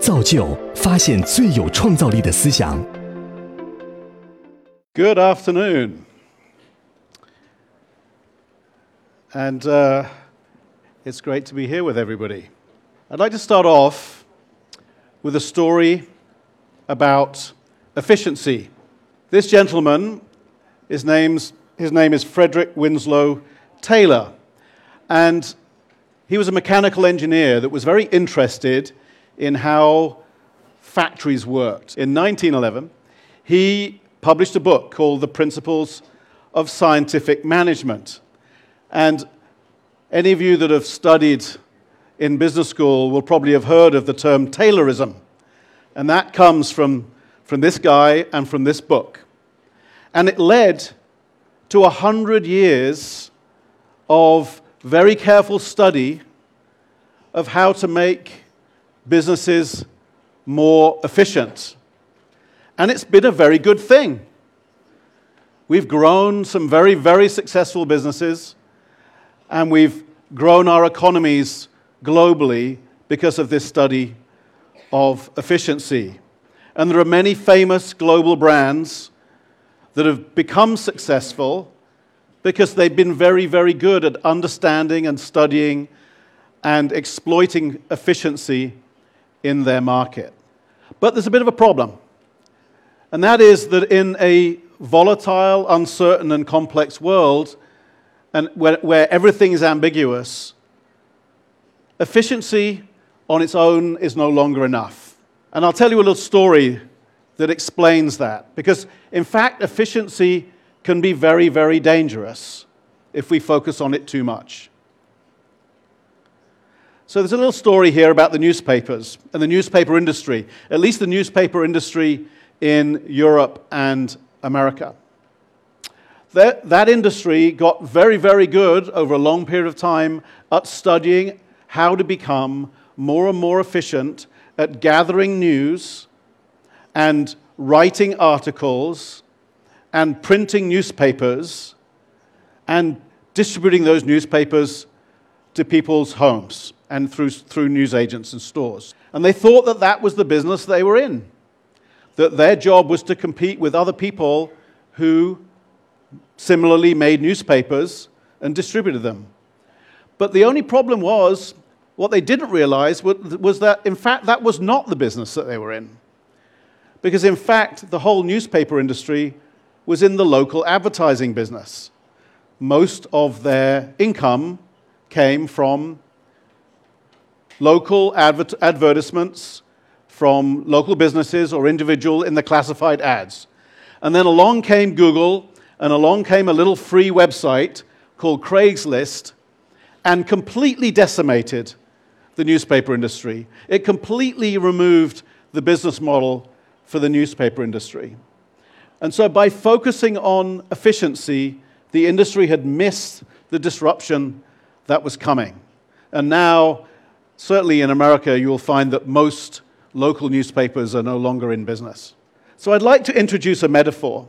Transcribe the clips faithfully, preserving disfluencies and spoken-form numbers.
造就发现最有创造力的思想。 Good afternoon. And uh, it's great to be here with everybody. I'd like to start off with a story about efficiency. This gentleman, his name's His name is Frederick Winslow Taylor, and he was a mechanical engineer that was very interested in how factories worked. In nineteen eleven, he published a book called The Principles of Scientific Management. And any of you that have studied in business school will probably have heard of the term Taylorism, and that comes from, from this guy and from this book. And it led to one hundred years of very careful study of how to make businesses more efficient. And it's been a very good thing. We've grown some very, very successful businesses, and we've grown our economies globally because of this study of efficiency. And there are many famous global brands that have become successful because they've been very, very good at understanding and studying and exploiting efficiency in their market. But there's a bit of a problem, and that is that in a volatile, uncertain, and complex world, and where, where everything is ambiguous, efficiency on its own is no longer enough. And I'll tell you a little story that explains that, because in fact efficiency can be very, very dangerous if we focus on it too much. So there's a little story here about the newspapers and the newspaper industry, at least the newspaper industry in Europe and America. That, that industry got very, very good over a long period of time at studying how to become more and more efficient at gathering news and writing articles, and printing newspapers, and distributing those newspapers to people's homes and through, through newsagents and stores. And they thought that that was the business they were in, that their job was to compete with other people who similarly made newspapers and distributed them. But the only problem was, what they didn't realize was, was that, in fact, that was not the business that they were in. Because in fact, the whole newspaper industry was in the local advertising business. Most of their income came from local adver- advertisements, from local businesses or individual in the classified ads. And then along came Google, and along came a little free website called Craigslist, and completely decimated the newspaper industry. It completely removed the business model for the newspaper industry. And so by focusing on efficiency, the industry had missed the disruption that was coming. And now, certainly in America, you will find that most local newspapers are no longer in business. So I'd like to introduce a metaphor,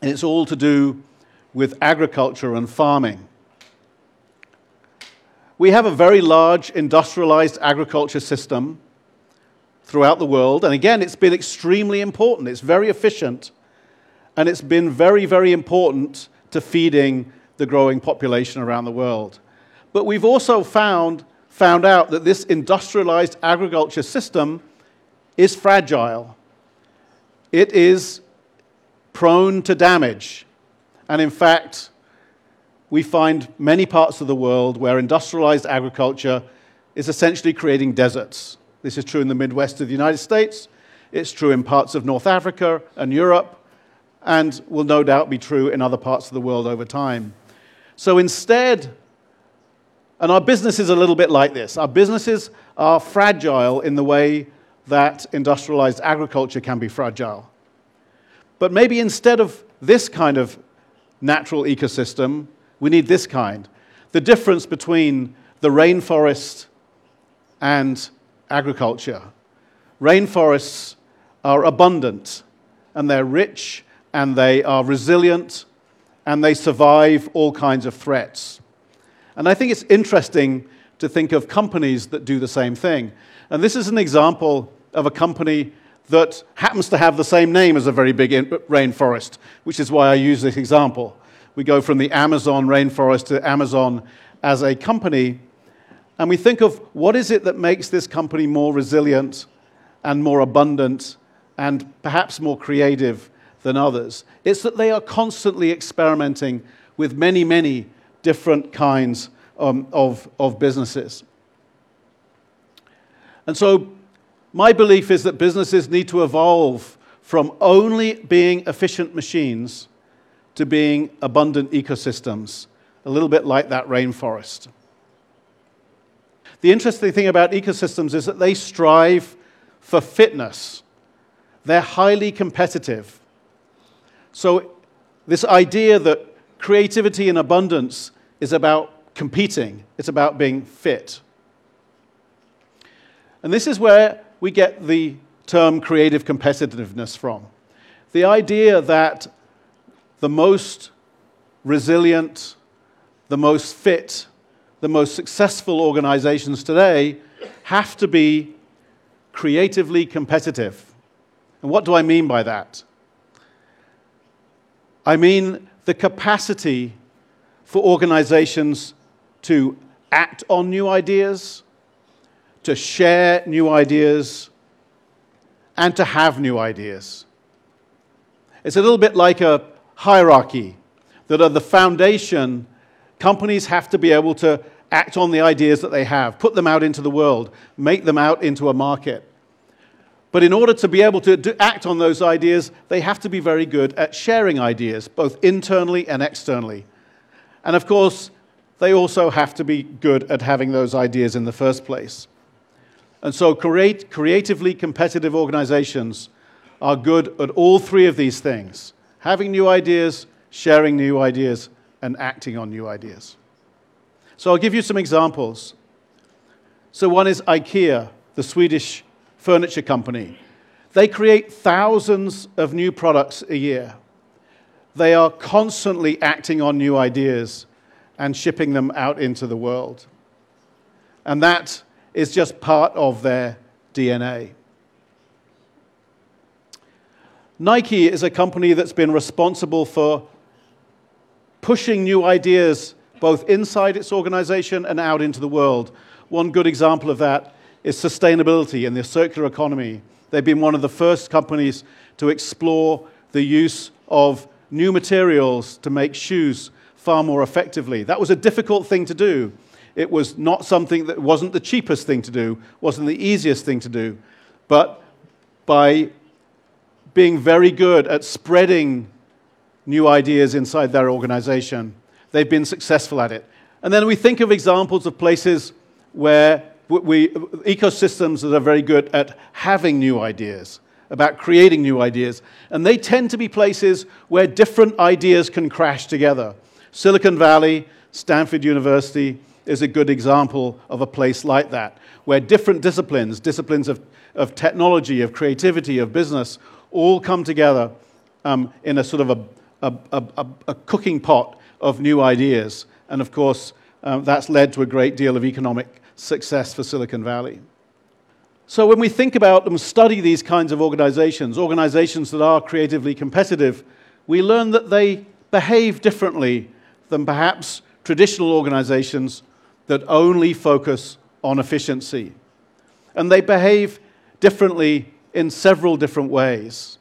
and it's all to do with agriculture and farming. We have a very large industrialized agriculture system throughout the world, and again, it's been extremely important. It's very efficient, and it's been very, very important to feeding the growing population around the world. But we've also found, found out that this industrialized agriculture system is fragile. It is prone to damage, and in fact, we find many parts of the world where industrialized agriculture is essentially creating deserts. This is true in the Midwest of the United States, it's true in parts of North Africa and Europe, and will no doubt be true in other parts of the world over time. So instead, and our businesses are a little bit like this, our businesses are fragile in the way that industrialized agriculture can be fragile. But maybe instead of this kind of natural ecosystem, we need this kind. The difference between the rainforest and agriculture. Rainforests are abundant, and they're rich, and they are resilient, and they survive all kinds of threats. And I think it's interesting to think of companies that do the same thing. And this is an example of a company that happens to have the same name as a very big rainforest, which is why I use this example. We go from the Amazon rainforest to Amazon as a company, and we think of what is it that makes this company more resilient and more abundant and perhaps more creative than others. It's that they are constantly experimenting with many, many different kinds um, of, of businesses. And so my belief is that businesses need to evolve from only being efficient machines to being abundant ecosystems, a little bit like that rainforest. The interesting thing about ecosystems is that they strive for fitness. They're highly competitive. So this idea that creativity and abundance is about competing, it's about being fit. And this is where we get the term creative competitiveness from. The idea that the most resilient, the most fit, the most successful organizations today have to be creatively competitive. And what do I mean by that? I mean the capacity for organizations to act on new ideas, to share new ideas, and to have new ideas. It's a little bit like a hierarchy that are the foundation. Companies have to be able to act on the ideas that they have, put them out into the world, make them out into a market. But in order to be able to do, act on those ideas, they have to be very good at sharing ideas, both internally and externally. And of course, they also have to be good at having those ideas in the first place. And so create, creatively competitive organizations are good at all three of these things: having new ideas, sharing new ideas, and acting on new ideas. So I'll give you some examples. So one is IKEA, the Swedish furniture company. They create thousands of new products a year. They are constantly acting on new ideas and shipping them out into the world. And that is just part of their D N A. Nike is a company that's been responsible for pushing new ideas both inside its organization and out into the world. One good example of that is sustainability and the circular economy. They've been one of the first companies to explore the use of new materials to make shoes far more effectively. That was a difficult thing to do. It was not something that wasn't the cheapest thing to do, wasn't the easiest thing to do, but by being very good at spreading new ideas inside their organization, they've been successful at it. And then we think of examples of places where we, ecosystems that are very good at having new ideas, about creating new ideas. And they tend to be places where different ideas can crash together. Silicon Valley, Stanford University is a good example of a place like that, where different disciplines, disciplines of, of technology, of creativity, of business, all come together um, in a sort of a, a, a, a cooking pot of new ideas. And of course, um, that's led to a great deal of economic success for Silicon Valley. So when we think about and study these kinds of organizations, organizations that are creatively competitive, we learn that they behave differently than perhaps traditional organizations that only focus on efficiency. And they behave differently in several different ways.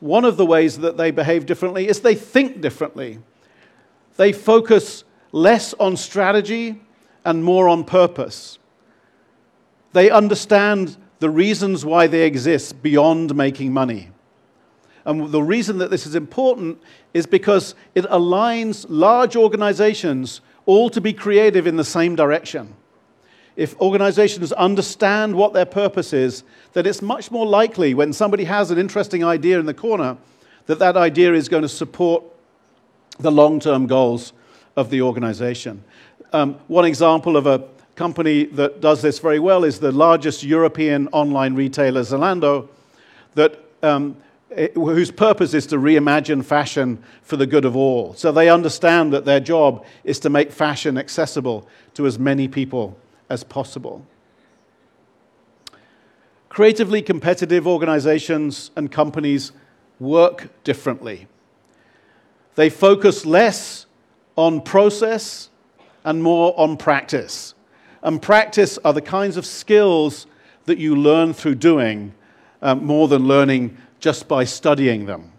One of the ways that they behave differently is they think differently. They focus less on strategy and more on purpose. They understand the reasons why they exist beyond making money. And the reason that this is important is because it aligns large organizations all to be creative in the same direction. If organizations understand what their purpose is, then it's much more likely when somebody has an interesting idea in the corner that that idea is going to support the long-term goals of the organization. Um, one example of a company that does this very well is the largest European online retailer, Zalando, that um, whose purpose is to reimagine fashion for the good of all. So they understand that their job is to make fashion accessible to as many people as possible. Creatively competitive organizations and companies work differently. They focus less on process and more on practice. And practice are the kinds of skills that you learn through doing, um, more than learning just by studying them.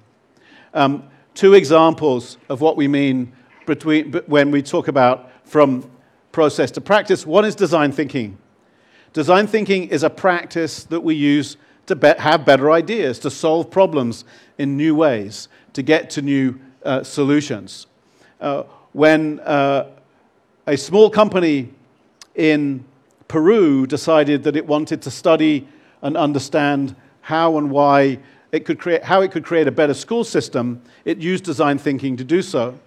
Um, two examples of what we mean between, when we talk about from process to practice. One is design thinking. Design thinking is a practice that we use to be- have better ideas, to solve problems in new ways, to get to new uh, solutions. Uh, when uh, a small company in Peru decided that it wanted to study and understand how and why it could create how it could create a better school system, it used design thinking to do so.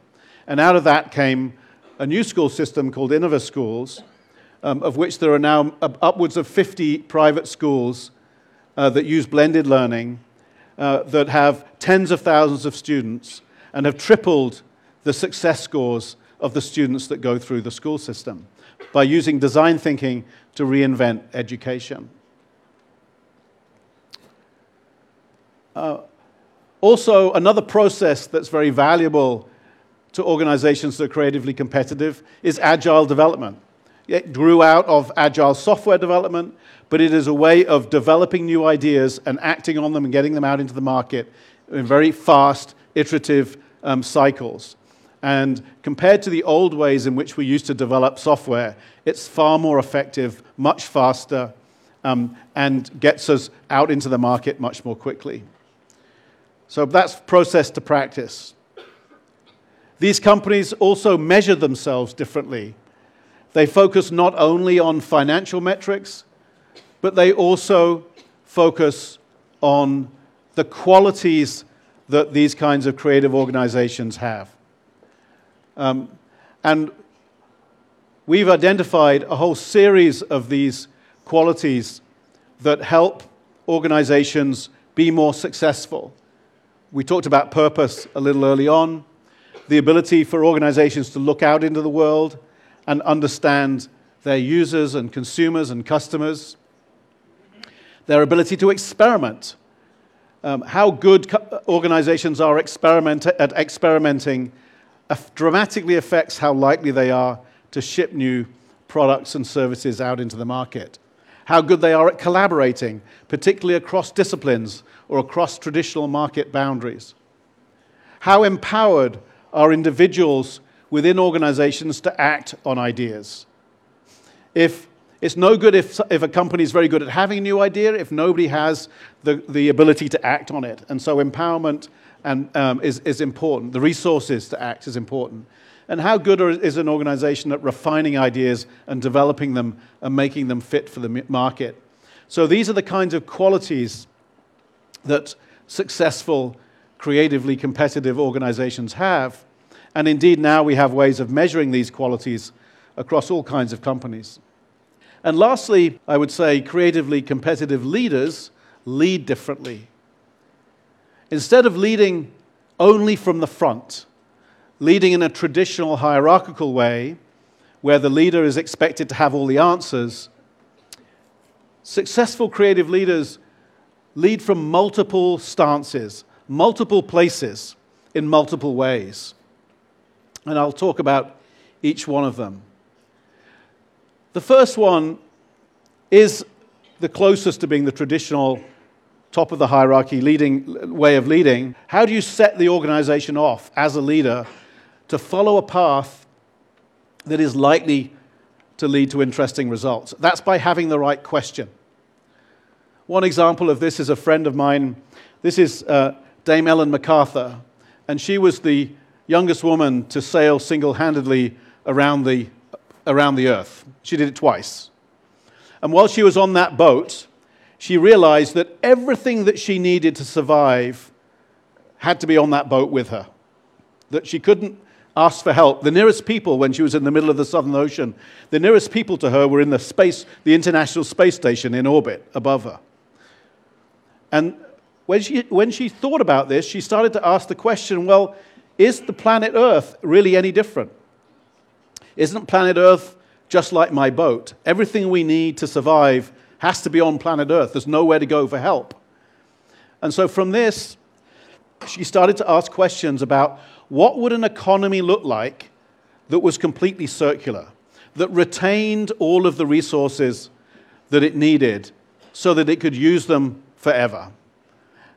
And out of that came a new school system called Innova Schools, um, of which there are now upwards of fifty private schools uh, that use blended learning, uh, that have tens of thousands of students and have tripled the success scores of the students that go through the school system by using design thinking to reinvent education. Uh, also, another process that's very valuable to organizations that are creatively competitive is agile development. It grew out of agile software development, but it is a way of developing new ideas and acting on them and getting them out into the market in very fast, iterative um, cycles. And compared to the old ways in which we used to develop software, it's far more effective, much faster, um, and gets us out into the market much more quickly. So that's process to practice. These companies also measure themselves differently. They focus not only on financial metrics, but they also focus on the qualities that these kinds of creative organizations have. Um, and we've identified a whole series of these qualities that help organizations be more successful. We talked about purpose a little early on, the ability for organizations to look out into the world and understand their users and consumers and customers, their ability to experiment, um, how good co- organizations are experiment- at experimenting af- dramatically affects how likely they are to ship new products and services out into the market, how good they are at collaborating, particularly across disciplines or across traditional market boundaries. How empowered are individuals within organizations to act on ideas? If it's no good if, if a company is very good at having a new idea if nobody has the, the ability to act on it. And so empowerment and, um, is, is important. The resources to act is important. And how good are, is an organization at refining ideas and developing them and making them fit for the market? So these are the kinds of qualities that successful, creatively competitive organizations have. And indeed, now we have ways of measuring these qualities across all kinds of companies. And lastly, I would say creatively competitive leaders lead differently. Instead of leading only from the front, leading in a traditional hierarchical way, where the leader is expected to have all the answers, successful creative leaders lead from multiple stances, multiple places, in multiple ways. And I'll talk about each one of them. The first one is the closest to being the traditional top of the hierarchy leading way of leading. How do you set the organization off as a leader to follow a path that is likely to lead to interesting results? That's by having the right question. One example of this is a friend of mine. This is uh, Dame Ellen MacArthur, and she was the youngest woman to sail single-handedly around the, around the earth. She did it twice. And while she was on that boat, she realized that everything that she needed to survive had to be on that boat with her, that she couldn't asked for help. The nearest people, when she was in the middle of the Southern Ocean, the nearest people to her were in the space, the International Space Station in orbit above her. And When she, when she thought about this, she started to ask the question, well, is the planet Earth really any different? Isn't planet Earth just like my boat? Everything we need to survive has to be on planet Earth. There's nowhere to go for help. And so from this, she started to ask questions about what would an economy look like that was completely circular, that retained all of the resources that it needed so that it could use them forever.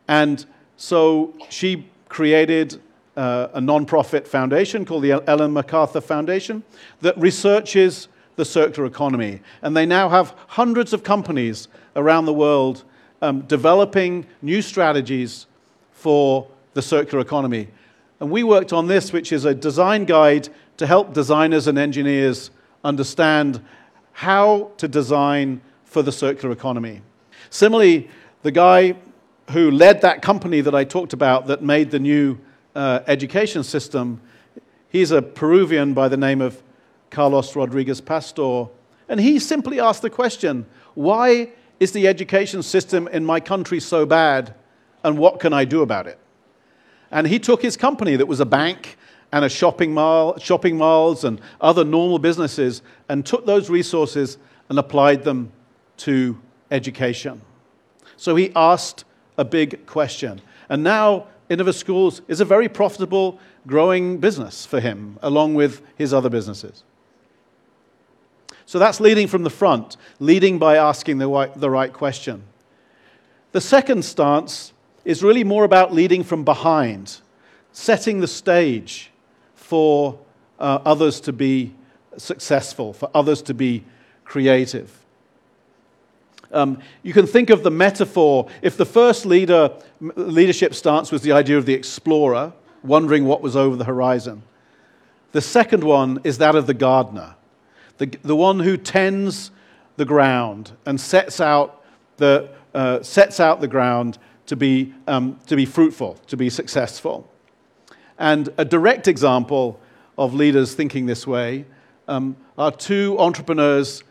And so she created uh, a nonprofit foundation called the Ellen MacArthur Foundation that researches the circular economy. And they now have hundreds of companies around the world um, developing new strategies for the circular economy. And we worked on this, which is a design guide to help designers and engineers understand how to design for the circular economy. Similarly, the guy who led that company that I talked about that made the new uh, education system, he's a Peruvian by the name of Carlos Rodriguez Pastor, and he simply asked the question, why is the education system in my country so bad, and what can I do about it? And he took his company that was a bank and a shopping mall, shopping malls and other normal businesses, and took those resources and applied them to education. So he asked a big question. And now Innova Schools is a very profitable, growing business for him, along with his other businesses. So that's leading from the front, leading by asking the right, the right question. The second stance is really more about leading from behind, setting the stage for uh, others to be successful, for others to be creative. Um, you can think of the metaphor. If the first leader leadership stance was the idea of the explorer, wondering what was over the horizon, the second one is that of the gardener, the, the one who tends the ground and sets out the, uh, sets out the ground to be, um, to be fruitful, to be successful. And a direct example of leaders thinking this way um, are two entrepreneurs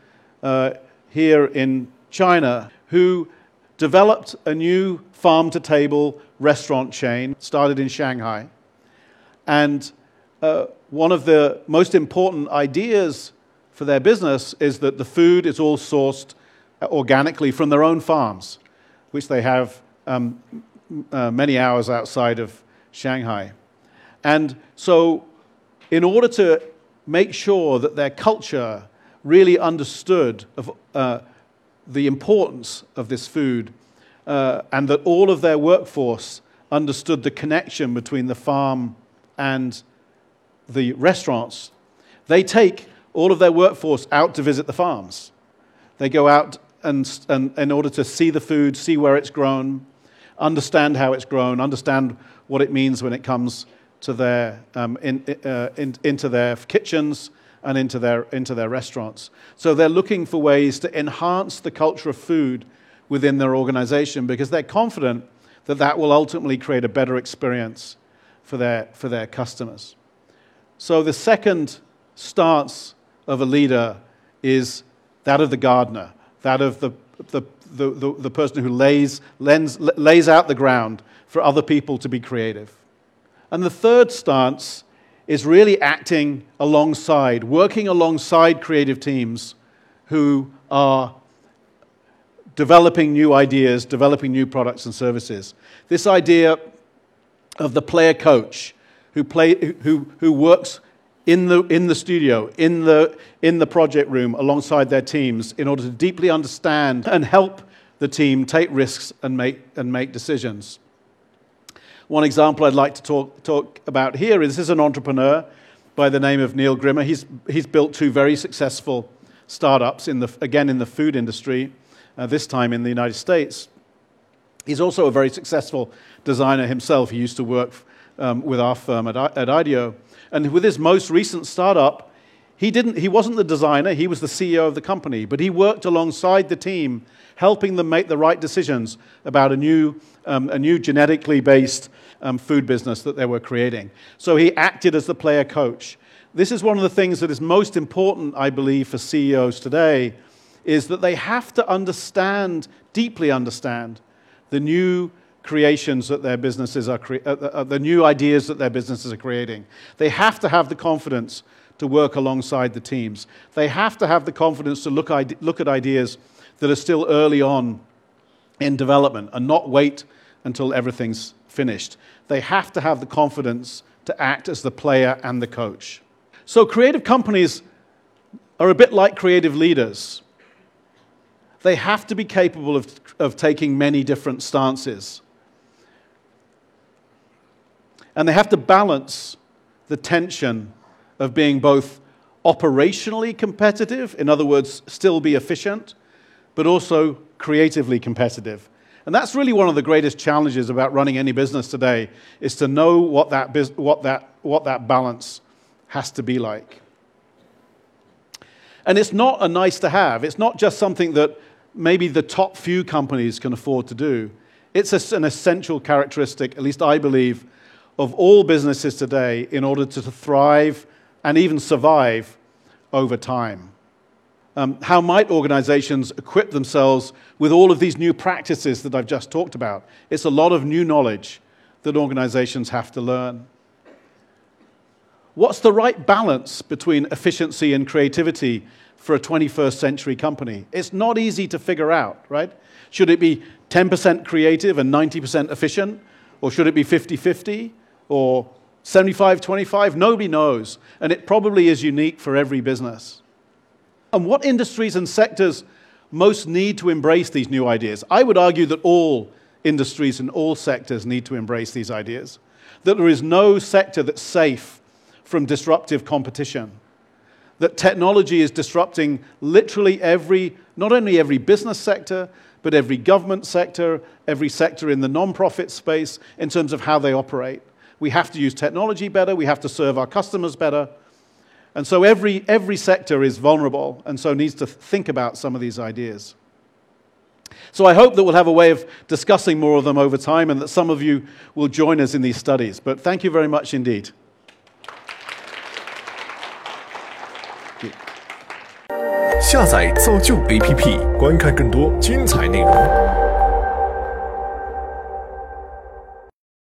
uh, here in China, who developed a new farm-to-table restaurant chain, started in Shanghai. And uh, one of the most important ideas for their business is that the food is all sourced organically from their own farms, which they have um, uh, many hours outside of Shanghai. And so in order to make sure that their culture really understood of uh, the importance of this food, uh, and that all of their workforce understood the connection between the farm and the restaurants, they take all of their workforce out to visit the farms. They go out and, and in order to see the food, see where it's grown, understand how it's grown, understand what it means when it comes to their um, in, uh, in, into their kitchens, and into their, into their restaurants. So they're looking for ways to enhance the culture of food within their organization because they're confident that that will ultimately create a better experience for their, for their customers. So the second stance of a leader is that of the gardener, that of the, the, the, the, the person who lays, lends, lays out the ground for other people to be creative. And the third stance is really acting alongside, working alongside creative teams who are developing new ideas, developing new products and services. This idea of the player coach who play, who, who works in the, in the studio, in the, in the project room alongside their teams in order to deeply understand and help the team take risks and make, and make decisions. One example I'd like to talk, talk about here is this is an entrepreneur by the name of Neil Grimmer. He's, he's built two very successful startups, in the, again in the food industry, uh, this time in the United States. He's also a very successful designer himself. He used to work um, with our firm at, at IDEO. And with his most recent startup, he, didn't, he wasn't the designer, he was the C E O of the company, but he worked alongside the team, helping them make the right decisions about a new, um, a new genetically based um, food business that they were creating. So he acted as the player coach. This is one of the things that is most important, I believe, for C E Os today, is that they have to understand, deeply understand, the new creations that their businesses are cre- uh, the new ideas that their businesses are creating. They have to have the confidence to work alongside the teams. They have to have the confidence to look, ide- look at ideas that are still early on in development and not wait until everything's finished. They have to have the confidence to act as the player and the coach. So creative companies are a bit like creative leaders. They have to be capable of, of taking many different stances. And they have to balance the tension of being both operationally competitive, in other words, still be efficient, but also creatively competitive. And that's really one of the greatest challenges about running any business today, is to know what that, bus- what that, what that balance has to be like. And it's not a nice to have. It's not just something that maybe the top few companies can afford to do. It's an essential characteristic, at least I believe, of all businesses today in order to thrive and even survive over time. Um, how might organizations equip themselves with all of these new practices that I've just talked about? It's a lot of new knowledge that organizations have to learn. What's the right balance between efficiency and creativity for a twenty-first century company? It's not easy to figure out, right? Should it be ten percent creative and ninety percent efficient? Or should it be fifty-fifty? Or seventy-five twenty-five? Nobody knows. And it probably is unique for every business. And what industries and sectors most need to embrace these new ideas? I would argue that all industries and all sectors need to embrace these ideas. That there is no sector that's safe from disruptive competition, that technology is disrupting literally every, not only every business sector, but every government sector, every sector in the nonprofit space in terms of how they operate. We have to use technology better, we have to serve our customers better, and so every, every sector is vulnerable and so needs to think about some of these ideas. So I hope that we'll have a way of discussing more of them over time and that some of you will join us in these studies, but thank you very much indeed.下载造就 A P P， 观看更多精彩内容。